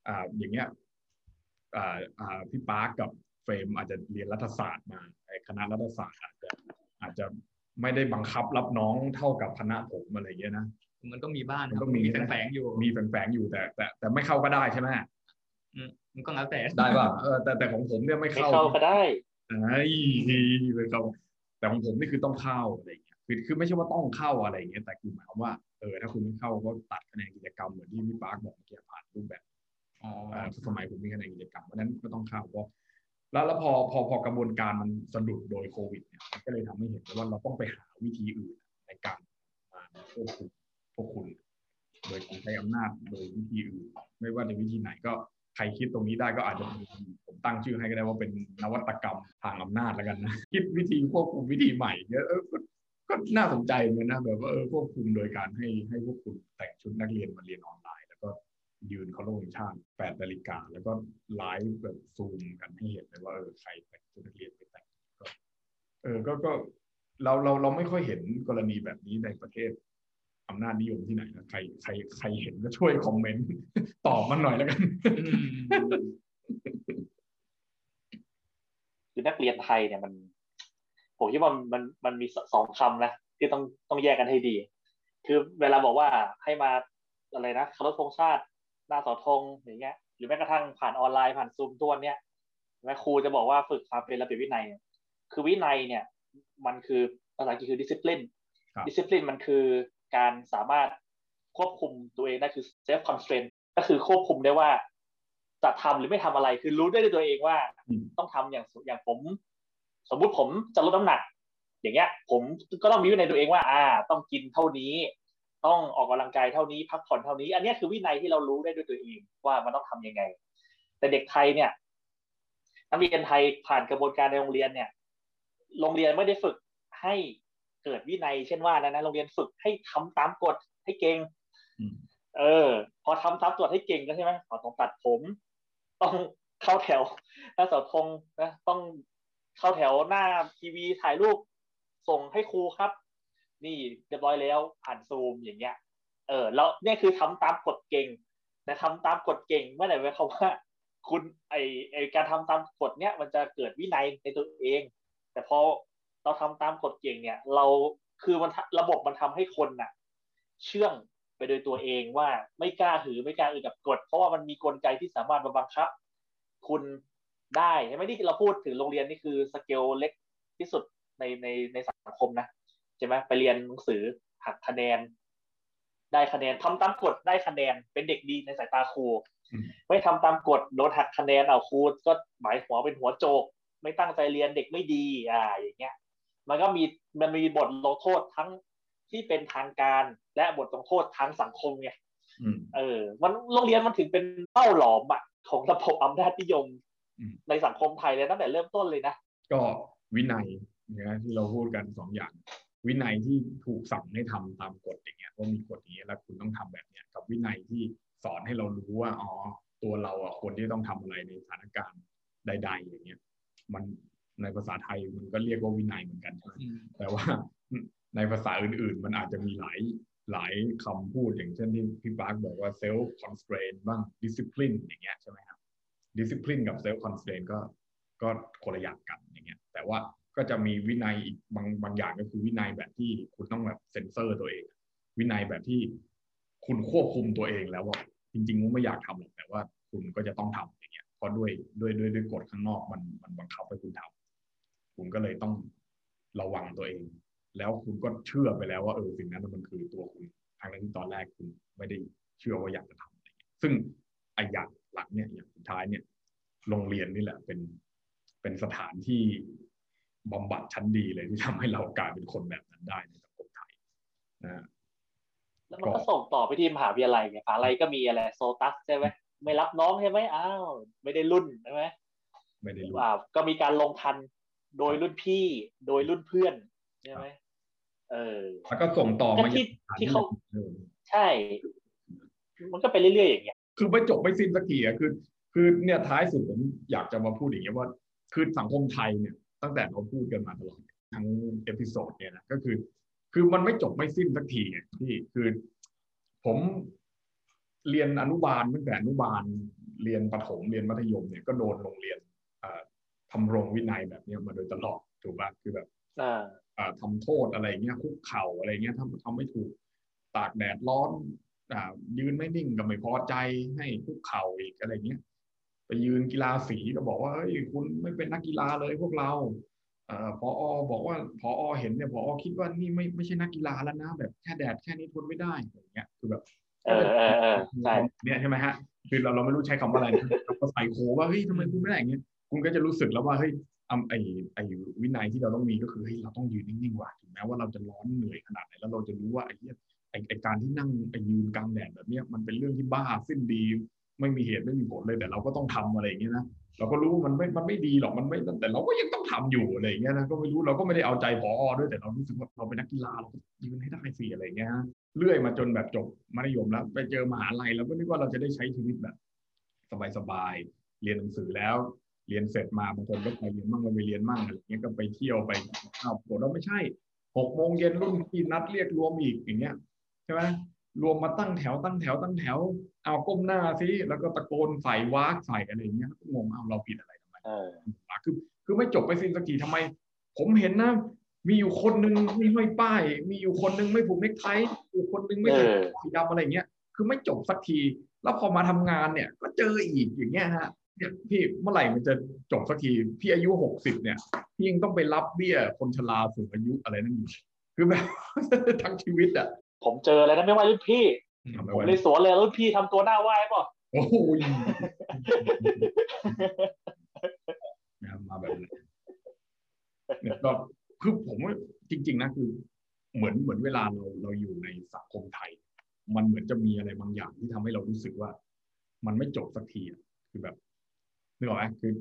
อ่าอย่างเงี้ยอ่าอ่าพี่ปาร์คกับเฟรมอาจจะเรียนรัฐศาสตร์มาไอ้คณะรัฐศาสตร์อาจจะอาจจะไม่ได้บังคับรับน้องเท่ากับคณะผมอะไรเงี้ยนะมันก็มีบ้านมันก็มีแฝงอยู่มีแฝงอยู่แต่แต่แต่ไม่เข้าก็ได้ใช่ไหมอืมมันก็แล้วแต่ได้ป่ะเออแต่แต่ของผมเนี่ยไม่เข้าก็ได้ไอ้ไม่เข้าแต่ของผมนี่คือต้องเข้าอะไรอย่างเงี้ยคือคือไม่ใช่ว่าต้องเข้าอะไรอย่างเงี้ยแต่คือหมายความว่าเออถ้าคุณไม่เข้าก็ตัดคะแนนกิจกรรมเหมือนที่พี่ปาร์คบอกเมื่อกี้ผ่านรูปแบบอ๋อสมัยผมมีคะแนนกิจกรรมเพราะนั้นก็ต้องเข้าเพราะแล้วแล้วพอพอพอกระบวนการมันสะดุดโดยโควิดเนี่ยก็เลยทำให้เห็นว่าเราต้องไปหาวิธีอื่นในการมาควบคุมพวกคุณโดยการใช้อำนาจโดยวิธีอื่นไม่ว่าในวิธีไหนก็ใครคิดตรงนี้ได้ก็อาจจะผมตั้งชื่อให้ก็ได้ว่าเป็นนวัตกรรมทางอำนาจแล้วกันนะคิดวิธีควบคุมวิธีใหม่เยอะก็น่าสนใจเหมือนนะแบบว่าเออควบคุมโดยการให้ให้พวกคุณแต่งชุดนักเรียนมาเรียนออนไลน์แล้วก็ยืนเคารพธงชาติแปดนาฬิกาแล้วก็ไลฟ์แบบซูมกันให้เห็นเลยว่าเออใครแต่งชุดนักเรียนไปแต่งก็เออก็ก็เราเราเราไม่ค่อยเห็นกรณีแบบนี้ในประเทศอำนาจนิยมที่ไหนนะใครใครใครเห็นก็ช่วยคอมเมนต์ตอบมันหน่อยแล้วกันคือนักเรียนไทยเนี่ยมันผมคิดว่ามันมันมีสองคำนะที่ต้องต้องแยกกันให้ดีคือเวลาบอกว่าให้มาอะไรนะเคารพธงชาติหน้าเสาธงอย่างเงี้ยหรือแม้กระทั่งผ่านออนไลน์ผ่านซูมตัวเนี้ย และครูจะบอกว่าฝึกความเป็นระเบียบวินัยคือวินัยเนี่ยมันคือภาษาอังกฤษคือ discipline discipline มันคือการสามารถควบคุมตัวเองได้คือ self constraint ก็คือควบคุมได้ว่าจะทำหรือไม่ทำอะไรคือรู้ได้ด้วยตัวเองว่าต้องทำอย่างอย่างผมสมมุติผมจะลดน้ำหนักอย่างเงี้ยผมก็ต้องมีวินัยตัวเองว่าอ่าต้องกินเท่านี้ต้องออกกำลังกายเท่านี้พักผ่อนเท่านี้อันนี้คือวินัยที่เรารู้ได้ด้วยตัวเองว่ามันต้องทำยังไงแต่เด็กไทยเนี่ยนักเรียนไทยผ่านกระบวนการในโรงเรียนเนี่ยโรงเรียนไม่ได้ฝึกให้เกิดวินัยเช่นว่านะนะโรงเรียนฝึกให้ทำตามกฎให้เก่งเออพอทำตามกฎให้เก่งก็ใช่ไหมต้องตัดผมต้องเข้าแถวหน้าเสาธงนะต้องเข้าแถวหน้าทีวีถ่ายรูปส่งให้ครูครับนี่เรียบร้อยแล้วผ่านซูมอย่างเงี้ยเออแล้วเนี่ยคือทำตามกฎเก่งแต่ทำตามกฎเก่งเมื่อไหร่เขาว่าคุณไอไอการทำตามกฎเนี้ยมันจะเกิดวินัยในตัวเองแต่พอเราทำตามกฎเก่งเนี่ยเราคือมันระบบมันทำให้คนน่ะเชื่องไปโดยตัวเองว่าไม่กล้าหือไม่กล้าอือกับกฎเพราะว่ามันมีกลไกที่สามารถบังคับคุณได้ใช่ไหมที่เราพูดถึงโรงเรียนนี่คือสเกลเล็กที่สุดในในในสังคมนะใช่ไหมไปเรียนหนังสือหักคะแนนได้คะแนนทำตามกฎได้คะแนนเป็นเด็กดีในสายตาครูไม่ทำตามกฎโดนหักคะแนนเอาครูก็หมายหัวเป็นหัวโจกไม่ตั้งใจเรียนเด็กไม่ดีอ่าอย่างเงี้ยมันก็มีมันมีบทลงโทษทั้งที่เป็นทางการและบทลงโทษทางสังคมไงเออมันโรงเรียนมันถึงเป็นเป้าหลอมอ่ะของระบบอำนาจนิยมในสังคมไทยเลยตั้งแต่เริ่มต้นเลยนะก็วินัยเนี่ยที่เราพูดกันสองอย่างวินัยที่ถูกสั่งให้ทำตามกฎอย่างเงี้ยว่ามีกฎนี้แล้วคุณต้องทำแบบเนี้ยกับวินัยที่สอนให้เรารู้ว่าอ๋อตัวเราอ่ะคนที่ต้องทำอะไรในสถานการณ์ใดๆอย่างเงี้ยมันในภาษาไทยมันก็เรียกว่าวินัยเหมือนกันใช่ไหมแต่ว่าในภาษาอื่นๆมันอาจจะมีหลายหลายคำพูดอย่างเช่นที่พี่ปาร์คบอกว่า self constraint บ้าง discipline อย่างเงี้ยใช่ไหมครับ discipline กับ self constraint ก็ก็คนละอย่างกันอย่างเงี้ยแต่ว่าก็จะมีวินัยอีกบางบางอย่างก็คือวินัยแบบที่คุณต้องแบบเซ็นเซอร์ตัวเองวินัยแบบที่คุณควบคุมตัวเองแล้วว่าจริงๆไม่อยากทำหรอกแต่ว่าคุณก็จะต้องทำอย่างเงี้ยเพราะด้วยด้วยด้วยด้วยกฎข้างนอกมันมันบังคับให้คุณทำคุณก็เลยต้องระวังตัวเองแล้วคุณก็เชื่อไปแล้วว่าเออสิ่งนั้นมันคือตัวคุณทางนั้นตอนแรกคุณไม่ได้เชื่อว่าอยากจะทำอะไรซึ่งไอ้อย่างหลังเนี่ยอย่างสุดท้ายเนี่ยโรงเรียนนี่แหละเป็นเป็นสถานที่บำบัดชั้นดีเลยที่ทำให้เรากลายเป็นคนแบบนั้นได้ในสังคมไทยนะแล้วมันก็ส่งต่อไปที่มหาวิทยาลัยไงอะไรก็มีอะไรโซตัสใช่ไหมไม่รับน้องใช่ไหมอ้าวไม่ได้รุ่นใช่ไหมไม่ได้รุ่นก็มีการลงทันโดยรุ่นพี่โดยรุ่นเพื่อนใช่ไหมเออแล้วก็ส่งต่อมาที่ที่เขาใช่มันก็ไปเรื่อยๆอย่างเงี้ยคือไม่จบไม่สิ้นสักทีอะคือคือเนี่ยท้ายสุดผมอยากจะมาพูดอย่างเงี้ยว่าคือสังคมไทยเนี่ยตั้งแต่เราพูดกันมาตลอดทั้งเอพิโซดเนี่ยนะก็คือคือมันไม่จบไม่สิ้นสักทีที่คือผมเรียนอนุบาลตั้งแต่อนุบาลเรียนประถมเรียนมัธยมเนี่ยก็โดนโรงเรียนทำรงวินัยแบบนี้มาโดยตลอดถูกป่ะคือแบบทำโทษอะไรเงี้ยคุกเข่าอะไรเงี้ยทำทำไม่ถูกตากแดดร้อนยืนไม่นิ่งก็ไม่พอใจให้คุกเข่าอีกอะไรเงี้ยไปยืนกีฬาสีก็บอกว่าเฮ้ยคุณไม่เป็นนักกีฬาเลยพวกเราพอบอกว่าพอเห็นเนี่ยพอคิดว่านี่ไม่ไม่ใช่นักกีฬาแล้วนะแบบแค่แดดแค่นี้ทนไม่ได้อย่างเงี้ยคือแบบเนี่ยใช่ไหมฮะคือเราเราไม่รู้ใช้คำว่าอะไรเราก็ใส่โคว่าเฮ้ยทำไมคุณไม่ได้อย่างเงี้ยคุณก็จะรู้สึกแล้วว่าเฮ้ยไอ้ไอ้วินัยที่เราต้องมีก็คือเฮ้ยเราต้องยืนนิ่งๆว่ะถึงแม้ว่าเราจะร้อนเหนื่อยขนาดไหนแล้วเราจะรู้ว่าไอ้ไอ้การที่นั่งไอ้ยืนกลางแดดแบบเนี้ยมันเป็นเรื่องที่บ้าสิ้นดีไม่มีเหตุไม่มีผลเลยแต่เราก็ต้องทำอะไรอย่างเงี้ยนะเราก็รู้มันไม่มันไม่ดีหรอกมันไม่แต่เราก็ยังต้องทำอยู่อะไรอย่างเงี้ยนะก็ไม่รู้เราก็ไม่ได้เอาใจผอด้วยแต่เรารู้สึกว่าเราเป็นนักกีฬาเรายืนให้ได้สิอะไรอย่างเงี้ยเรื่อยมาจนแบบจบมัธยมแล้วไปเจอมหาลัยแล้วก็นึกว่าเราจะได้ใช้ชีวิตแบบสบายๆเรียนหนังสือแล้วเรียนเสร็จมาบางคนก็ไปเรียนมั่งไปเรียนมั่งอะไรอย่างเงี้ยก็ไปเที่ยวไปอ้าวโหเราไม่ใช่หกโมงเย็นรุ่นพี่นัดเรียกรวมอีกอย่างเงี้ยใช่ไหมรวมมาตั้งแถวตั้งแถวตั้งแถวเอาก้มหน้าซิแล้วก็ตะโกนใส่ว้าใส่อะไรเงี้ยงงเอาเราผิดอะไรทำไมคือคือไม่จบไม่สิ้นสักทีทำไมผมเห็นนะมีอยู่คนนึงไม่ห้อยป้ายมีอยู่คนนึงไม่ผูกเน็กไทอยู่คนนึงไม่ใส่สีดำอะไรเงี้ยคือไม่จบสักทีแล้วพอมาทำงานเนี่ยก็เจออีกอย่างเงี้ยฮะ เนี่ยพี่เมื่อไหร่มันจะจบสักทีพี่อายุหกสิบเนี่ยพี่ยังต้องไปรับเบี้ยคนชราสูงอายุอะไรนั่นอยู่คือแบบทั้งชีวิตอ่ะผมเจออะไรนะไม่ว่ารุ่นพี่ผมเลยสวนเลยรุ่นพี่ทำตัวหน้าไหว้ป่ะโอ้ยมาแบบนี้เนี่ยก็คือผมว่าจริงๆนะคือเหมือนเหมือนเวลาเราเราอยู่ในสังคมไทยมันเหมือนจะมีอะไรบางอย่างที่ทำให้เรารู้สึกว่ามันไม่จบสักทีคือแบบนึกออกไหมคือ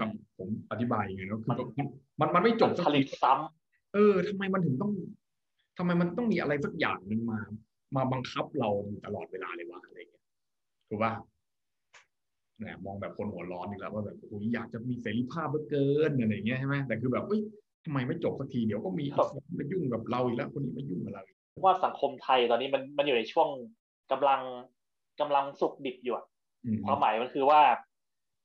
กับผมอธิบายยังไงเนาะคือมันมันไม่จบสักทีซ้ำเออทำไมมันถึงต้องทำไมมันต้องมีอะไรสักอย่างนึงมามาบังคับเราอยู่ตลอดเวลาเลยวะอะไรอย่างเงี้ยถูกป่ะเนี่ยมองแบบคนหัวร้อนนี่แหละว่าแบบโอ้ยอยากจะมีเสรีภาพเหลือเกินอะไรอย่างเงี้ยใช่ไหมแต่คือแบบเอ้ยทำไมไม่จบสักทีเดี๋ยวก็มีคนมายุ่งกับเราอีกแล้วคนนี้มายุ่งกับเราว่าสังคมไทยตอนนี้มันมันอยู่ในช่วงกำลังกำลังสุกดิบอยู่ความหมายมันคือว่า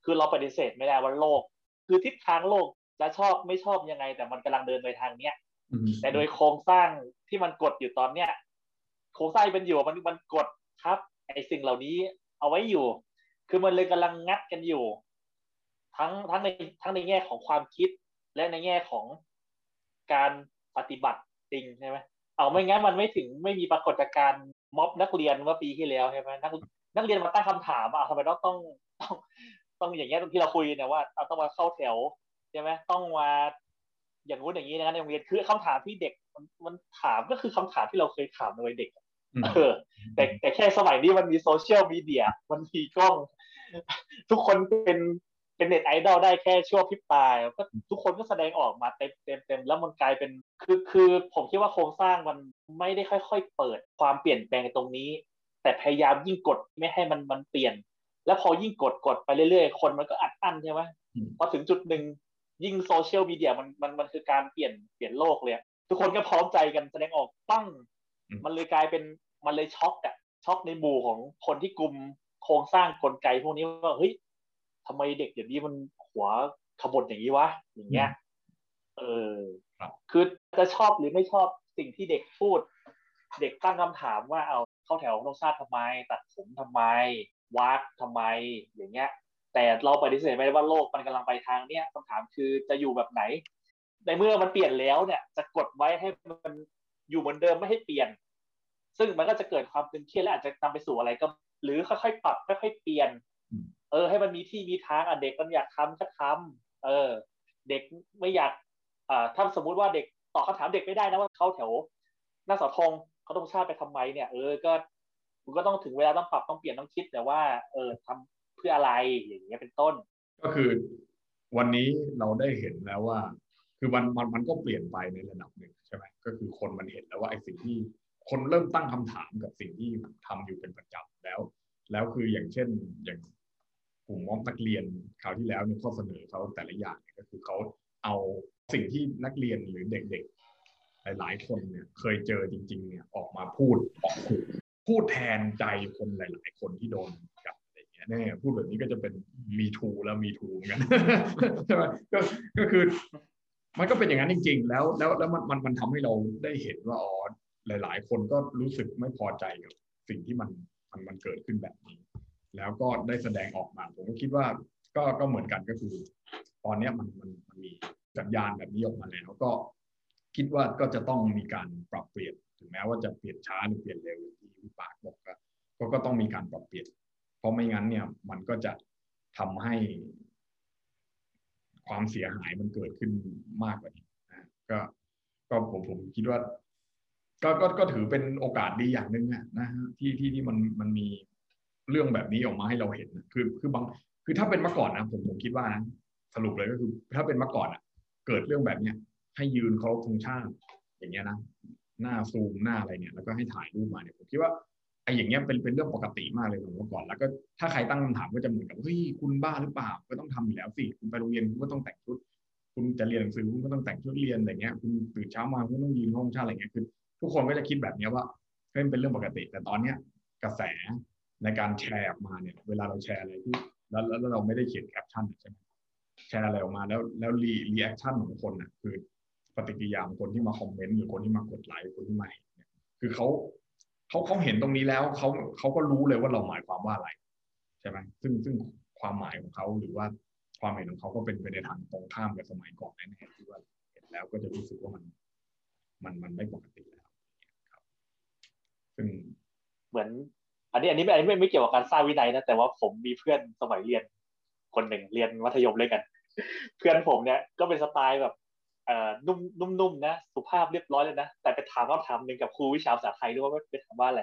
คือเราปฏิเสธไม่ได้ว่าโลกคือทิศทางโลกจะชอบไม่ชอบยังไงแต่มันกำลังเดินไปทางเนี้ยแต่โดยโครงสร้างที่มันกดอยู่ตอนเนี้ยโครงสร้างเป็นอยู่มันมันกดทับไอ้สิ่งเหล่านี้เอาไว้อยู่คือมันเลยกำลังงัดกันอยู่ทั้งทั้งในทั้งในแง่ของความคิดและในแง่ของการปฏิบัติจริงใช่ไหมเอาไม่งั้นมันไม่ถึงไม่มีปรากฏการณ์ม็อบนักเรียนเมื่อปีที่แล้วใช่ไหมนักนักเรียนมาตั้งคำถามว่าทำไมต้องต้องต้องอย่างเงี้ยที่เราคุยเนี่ยว่าเอาต้องมาเข้าแถวใช่ไหมต้องมาอย่างนู้นอย่างนี้นะครับในโรงเรียนคือคำถามที่เด็กมันถามก็คือคำถามที่เราเคยถามในวัยเด็กเออแต่แต่แค่สมัยนี้มันมีโซเชียลมีเดียมันมีกล้องทุกคนเป็นเป็นเน็ตไอดอลได้แค่ชั่วพริบตาก็ทุกคนก็แสดงออกมาเต็มเต็มเต็มแล้วมันกลายเป็นคือคือผมคิดว่าโครงสร้างมันไม่ได้ค่อยๆเปิดความเปลี่ยนแปลงตรงนี้แต่พยายามยิ่งกดไม่ให้มันมันเปลี่ยนแล้วพอยิ่งกดกดไปเรื่อยๆคนมันก็อัดอั้นใช่ไหมพอถึงจุดหนึ่งยิ่งโซเชียลมีเดียมันมันมันคือการเปลี่ยนเปลี่ยนโลกเลยทุกคนก็พร้อมใจกันแสดงออกปั้งมันเลยกลายเป็นมันเลยช็อกอะช็อกในหมู่ของคนที่กลุ่มโครงสร้างกลไกพวกนี้ว่าเฮ้ยทำไมเด็กเดี๋ยวนี้มันหัวขบถอย่างนี้วะอย่างเงี้ยเออคือจะชอบหรือไม่ชอบสิ่งที่เด็กพูดเด็กตั้งคำถามว่าเอาเข้าแถวโรงชาติทำไมตัดผมทำไมวัดทำไมอย่างเงี้ยแต่เราปฏิเสธไม่ได้ว่าโลกมันกำลังไปทางเนี้ยคำถามคือจะอยู่แบบไหนในเมื่อมันเปลี่ยนแล้วเนี่ยจะกดไว้ให้มันอยู่เหมือนเดิมไม่ให้เปลี่ยนซึ่งมันก็จะเกิดความตึงเครียดและอาจจะนำไปสู่อะไรก็หรือค่อยๆปรับค่อยๆเปลี่ยนเออให้มันมีที่มีทางอ่ะเด็กมันอยากทำก็ทำเออเด็กไม่อยากอ่าถ้าสมมุติว่าเด็กตอบคำถามเด็กไม่ได้นะว่าเขาแถวหน้าเสาธงเขาต้องชาติไปทำไมเนี่ยเออก็คุณก็ต้องถึงเวลาต้องปรับต้องเปลี่ยนต้องคิดแต่ว่าเออทำเพื่ออะไรอย่างเงี้ยเป็นต้นก็คือวันนี้เราได้เห็นแล้วว่าคือมันมันมันก็เปลี่ยนไปในระดับหนึ่งใช่ไหมก็คือคนมันเห็นแล้วว่าไอ้สิ่งที่คนเริ่มตั้งคำถามกับสิ่งที่ทำอยู่เป็นประจำแล้วแล้วคืออย่างเช่นอย่างกลุ่มม็อบนักเรียนคราวที่แล้วเนี่ยข้อเสนอเขาแต่ละอย่างเนี่ยก็คือเขาเอาสิ่งที่นักเรียนหรือเด็กๆหลายๆคนเนี่ยเคยเจอจริงๆเนี่ยออกมาพูดออกพูดพูดแทนใจคนหลายๆคนที่โดนกับอะไรเงี้ยเนี่ยพูดแบบนี้ก็จะเป็นมีทูแล้วมีทูเหมือนกันใช่ไหมก็ก็คือมันก็เป็นอย่างนั้นจริงๆแล้วแล้วแล้วมันมันมันทำให้เราได้เห็นว่าอ๋อหลายๆคนก็รู้สึกไม่พอใจกับสิ่งที่มันมันมันเกิดขึ้นแบบนี้แล้วก็ได้แสดงออกมาผมก็คิดว่าก็ก็เหมือนกันก็คือตอนนี้มันมันมันมีสัญญาณแบบนี้ออกมาแล้วก็คิดว่าก็จะต้องมีการปรับเปลี่ยนถึงแม้ว่าจะเปลี่ยนช้าหรือเปลี่ยนเร็วอย่างที่พี่ปากบอกก็ก็ต้องมีการปรับเปลี่ยนเพราะไม่งั้นเนี่ยมันก็จะทำให้ความเสียหายมันเกิดขึ้นมากกว่านี้นะก็ก็ผมผมคิดว่าก็ก็ก็ถือเป็นโอกาสดีอย่างหนึ่งนะนะที่ที่ที่มันมันมีเรื่องแบบนี้ออกมาให้เราเห็นคือคือบางคือถ้าเป็นเมื่อก่อนนะผมผมคิดว่านะสรุปเลยก็คือถ้าเป็นเมื่อก่อนอ่ะเกิดเรื่องแบบเนี้ยให้ยืนเคารพธงชาติอย่างเงี้ยนะหน้าซูมหน้าอะไรเนี่ยแล้วก็ให้ถ่ายรูปมาเนี่ยผมคิดว่าไอ้อย่างเงี้ยเป็นเป็นเรื่องปกติมากเลยของเมื่อก่อนแล้วก็ถ้าใครตั้งคำถามก็จะเหมือนกับเฮ้ยคุณบ้าหรือเปล่าก็ต้องทำอยู่แล้วสิคุณไปโรงเรียนคุณก็ต้องแต่งชุดคุณจะเรียนหนังสือคุณก็ต้องแต่งชุดเรียนอะไรเงี้ยคุณตื่นเช้ามาคุณต้องยืนเคารพธงชาติอะไรเงี้ยคือทุกคนก็จะคิดแบบนี้ว่าเป็นเรื่องปกติแต่ตอนนี้กระแสในการแชร์ออกมาเนี่ยเวลาเราแชร์อะไรที่แล้วแล้วเราไม่ได้เขียนแคปชั่นใช่ไหมแชร์อะไรออกมาแล้วแล้วรีรีแอคชั่นของคนน่ะคือปฏิกิริยาของคนที่มาคอมเมนต์หรือคนที่มากดไลค์คนที่มาคือเขาเขาเขาเห็นตรงนี้แล้วเขาเขาก็รู้เลยว่าเราหมายความว่าอะไรใช่ไหมซึ่งซึ่ง ความหมายของเขาหรือว่าความเห็นของเขาก็เป็นไปในทางตรงข้ามกับสมัยก่อนแน่ๆที่ว่าเห็นแล้วก็จะรู้สึกว่ามันมันมันไม่ปกติแล้วครับซึ่งเหมือนอันนี้อันนี้ไม่ไม่ไม่เกี่ยวกับการสร้างวินัยนะแต่ว่าผมมีเพื่อนสมัยเรียนคนหนึ่งเรียนมัธยมด้วยกันเพื่อนผมเนี่ยก็เป็นสไตล์แบบเอ่อนุ่มๆนะสุภาพเรียบร้อยเลยนะแต่ไปถามคำถามนึงกับครูวิชาภาษาไทยด้วยว่าไปถามว่าอะไร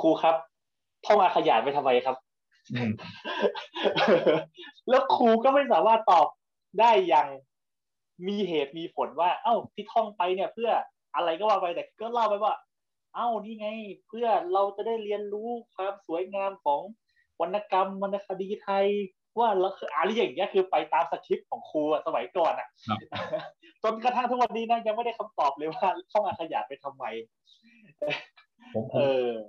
ครูครับท่องอาขยานไปทำไมครับแล้วครูก็ไม่สามารถตอบได้อย่างมีเหตุมีผลว่าเอ้าที่ท่องไปเนี่ยเพื่ออะไรก็ว่าไปแต่ก็เล่าไปว่าเอ้านี่ไงเพื่อเราจะได้เรียนรู้ความสวยงามของวรรณกรรมวรรณคดีไทยว่าเราคืออะไรอย่างเงี้ยคือไปตามสคริปต์ของครูสมัยก่อนอ่ะจนกระทั่งทุกวันนี้นะยังไม่ได้คำตอบเลยว่าท่องอาขยานไปทำไมผม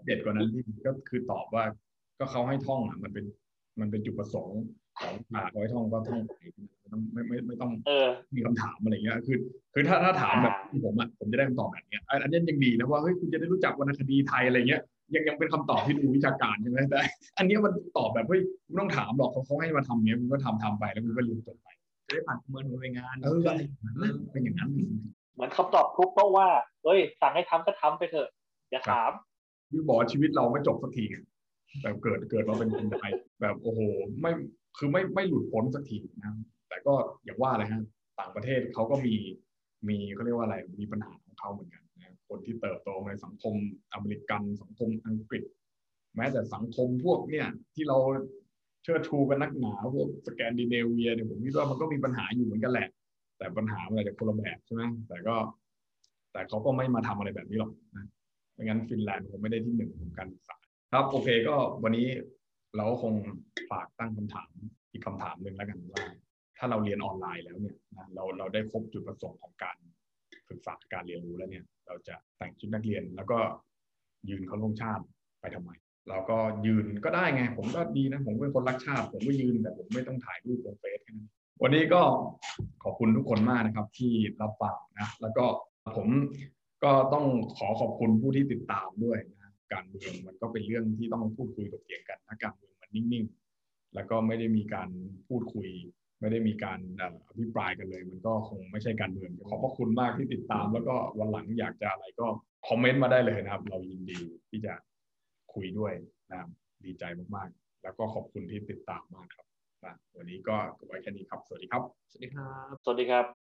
เด็ดกว่านั้นที่ก็คือตอบว่าก็เขาให้ท่องอ่ะมันเป็นมันเป็นจุดประสงค์ของหาเขาให้ท่องก็ท่องไปไม่ไม่ไม่ต้องมีคำถามอะไรเงี้ยคือคือถ้าถ้าถามแบบผมอ่ะผมจะได้คำตอบแบบเนี้ยอันนี้ยังดีนะว่าเฮ้ยคุณจะได้รู้จักวรรณคดีไทยอะไรเงี้ยยังยังเป็นคำตอบที่ดูวิชาการใช่ไหมแต่อันนี้มันตอบแบบเฮ้ยไม่ต้องถามหรอกเขาเขาให้มาทำเนี้ยคุณก็ทำทำไปแล้วคุณก็เรียนจบไปจะได้ผ่านมือหน่วยงานเออเป็นอย่างนั้นเหมือนคำตอบทุกโต๊ะว่าเฮ้ยสั่งให้ทำก็ทำไปเถอะอย่าถามพี่บอกชีวิตเราไม่จบสักทีแบบเกิดเกิดมาเป็นคนไทยแบบโอ้โหไม่คือไม่ไม่หลุดพ้นสักทีนะแต่ก็อย่างว่าเลยฮะต่างประเทศเขาก็มีมีเขาเรียกว่าอะไรมีปัญหาของเขาเหมือนกันนะคนที่เติบโตในสังคมอเมริกันสังคมอังกฤษแม้แต่สังคมพวกเนี่ยที่เราเชิดชูกันนักหนาพวกสแกนดิเนเวียเนี่ยผมคิดว่ามันก็มีปัญหาอยู่เหมือนกันแหละแต่ปัญหามันอาจจะคนละแบบใช่ไหมแต่ก็แต่เขาก็ไม่มาทำอะไรแบบนี้หรอกนะไม่งั้นฟินแลนด์คงไม่ได้ที่หนึ่งของการศึกษาครับโอเคก็วันนี้เราคงฝากตั้งคำถามอีกคำถามหนึ่งแล้วกันว่าถ้าเราเรียนออนไลน์แล้วเนี่ยนะเราเราได้ครบจุดประสงค์ของการศึกษาการเรียนรู้แล้วเนี่ยเราจะแต่งชุดนักเรียนแล้วก็ยืนเคารพชาติไปทำไมเราก็ยืนก็ได้ไงผมก็ดีนะผมเป็นคนรักชาติผมก็ยืนแต่ผมไม่ต้องถ่ายรูปลงเฟซแค่นั้นวันนี้ก็ขอบคุณทุกคนมากนะครับที่รับฟังนะแล้วก็ผมก็ต้องขอขอบคุณผู้ที่ติดตามด้วยนะการเมืองมันก็เป็นเรื่องที่ต้องพูดคุยถกเถียงกันนะการเมืองมันนิ่งๆแล้วก็ไม่ได้มีการพูดคุยไม่ได้มีการอภิปรายกันเลยมันก็คงไม่ใช่การเมืองขอบพระคุณมากที่ติดตามแล้วก็วันหลังอยากจะอะไรก็คอมเมนต์มาได้เลยนะครับเรายินดีที่จะคุยด้วยนะดีใจมากๆแล้วก็ขอบคุณที่ติดตามมากครับวันนี้ก็ไว้แค่นี้ครับสวัสดีครับสวัสดีครับสวัสดีครับ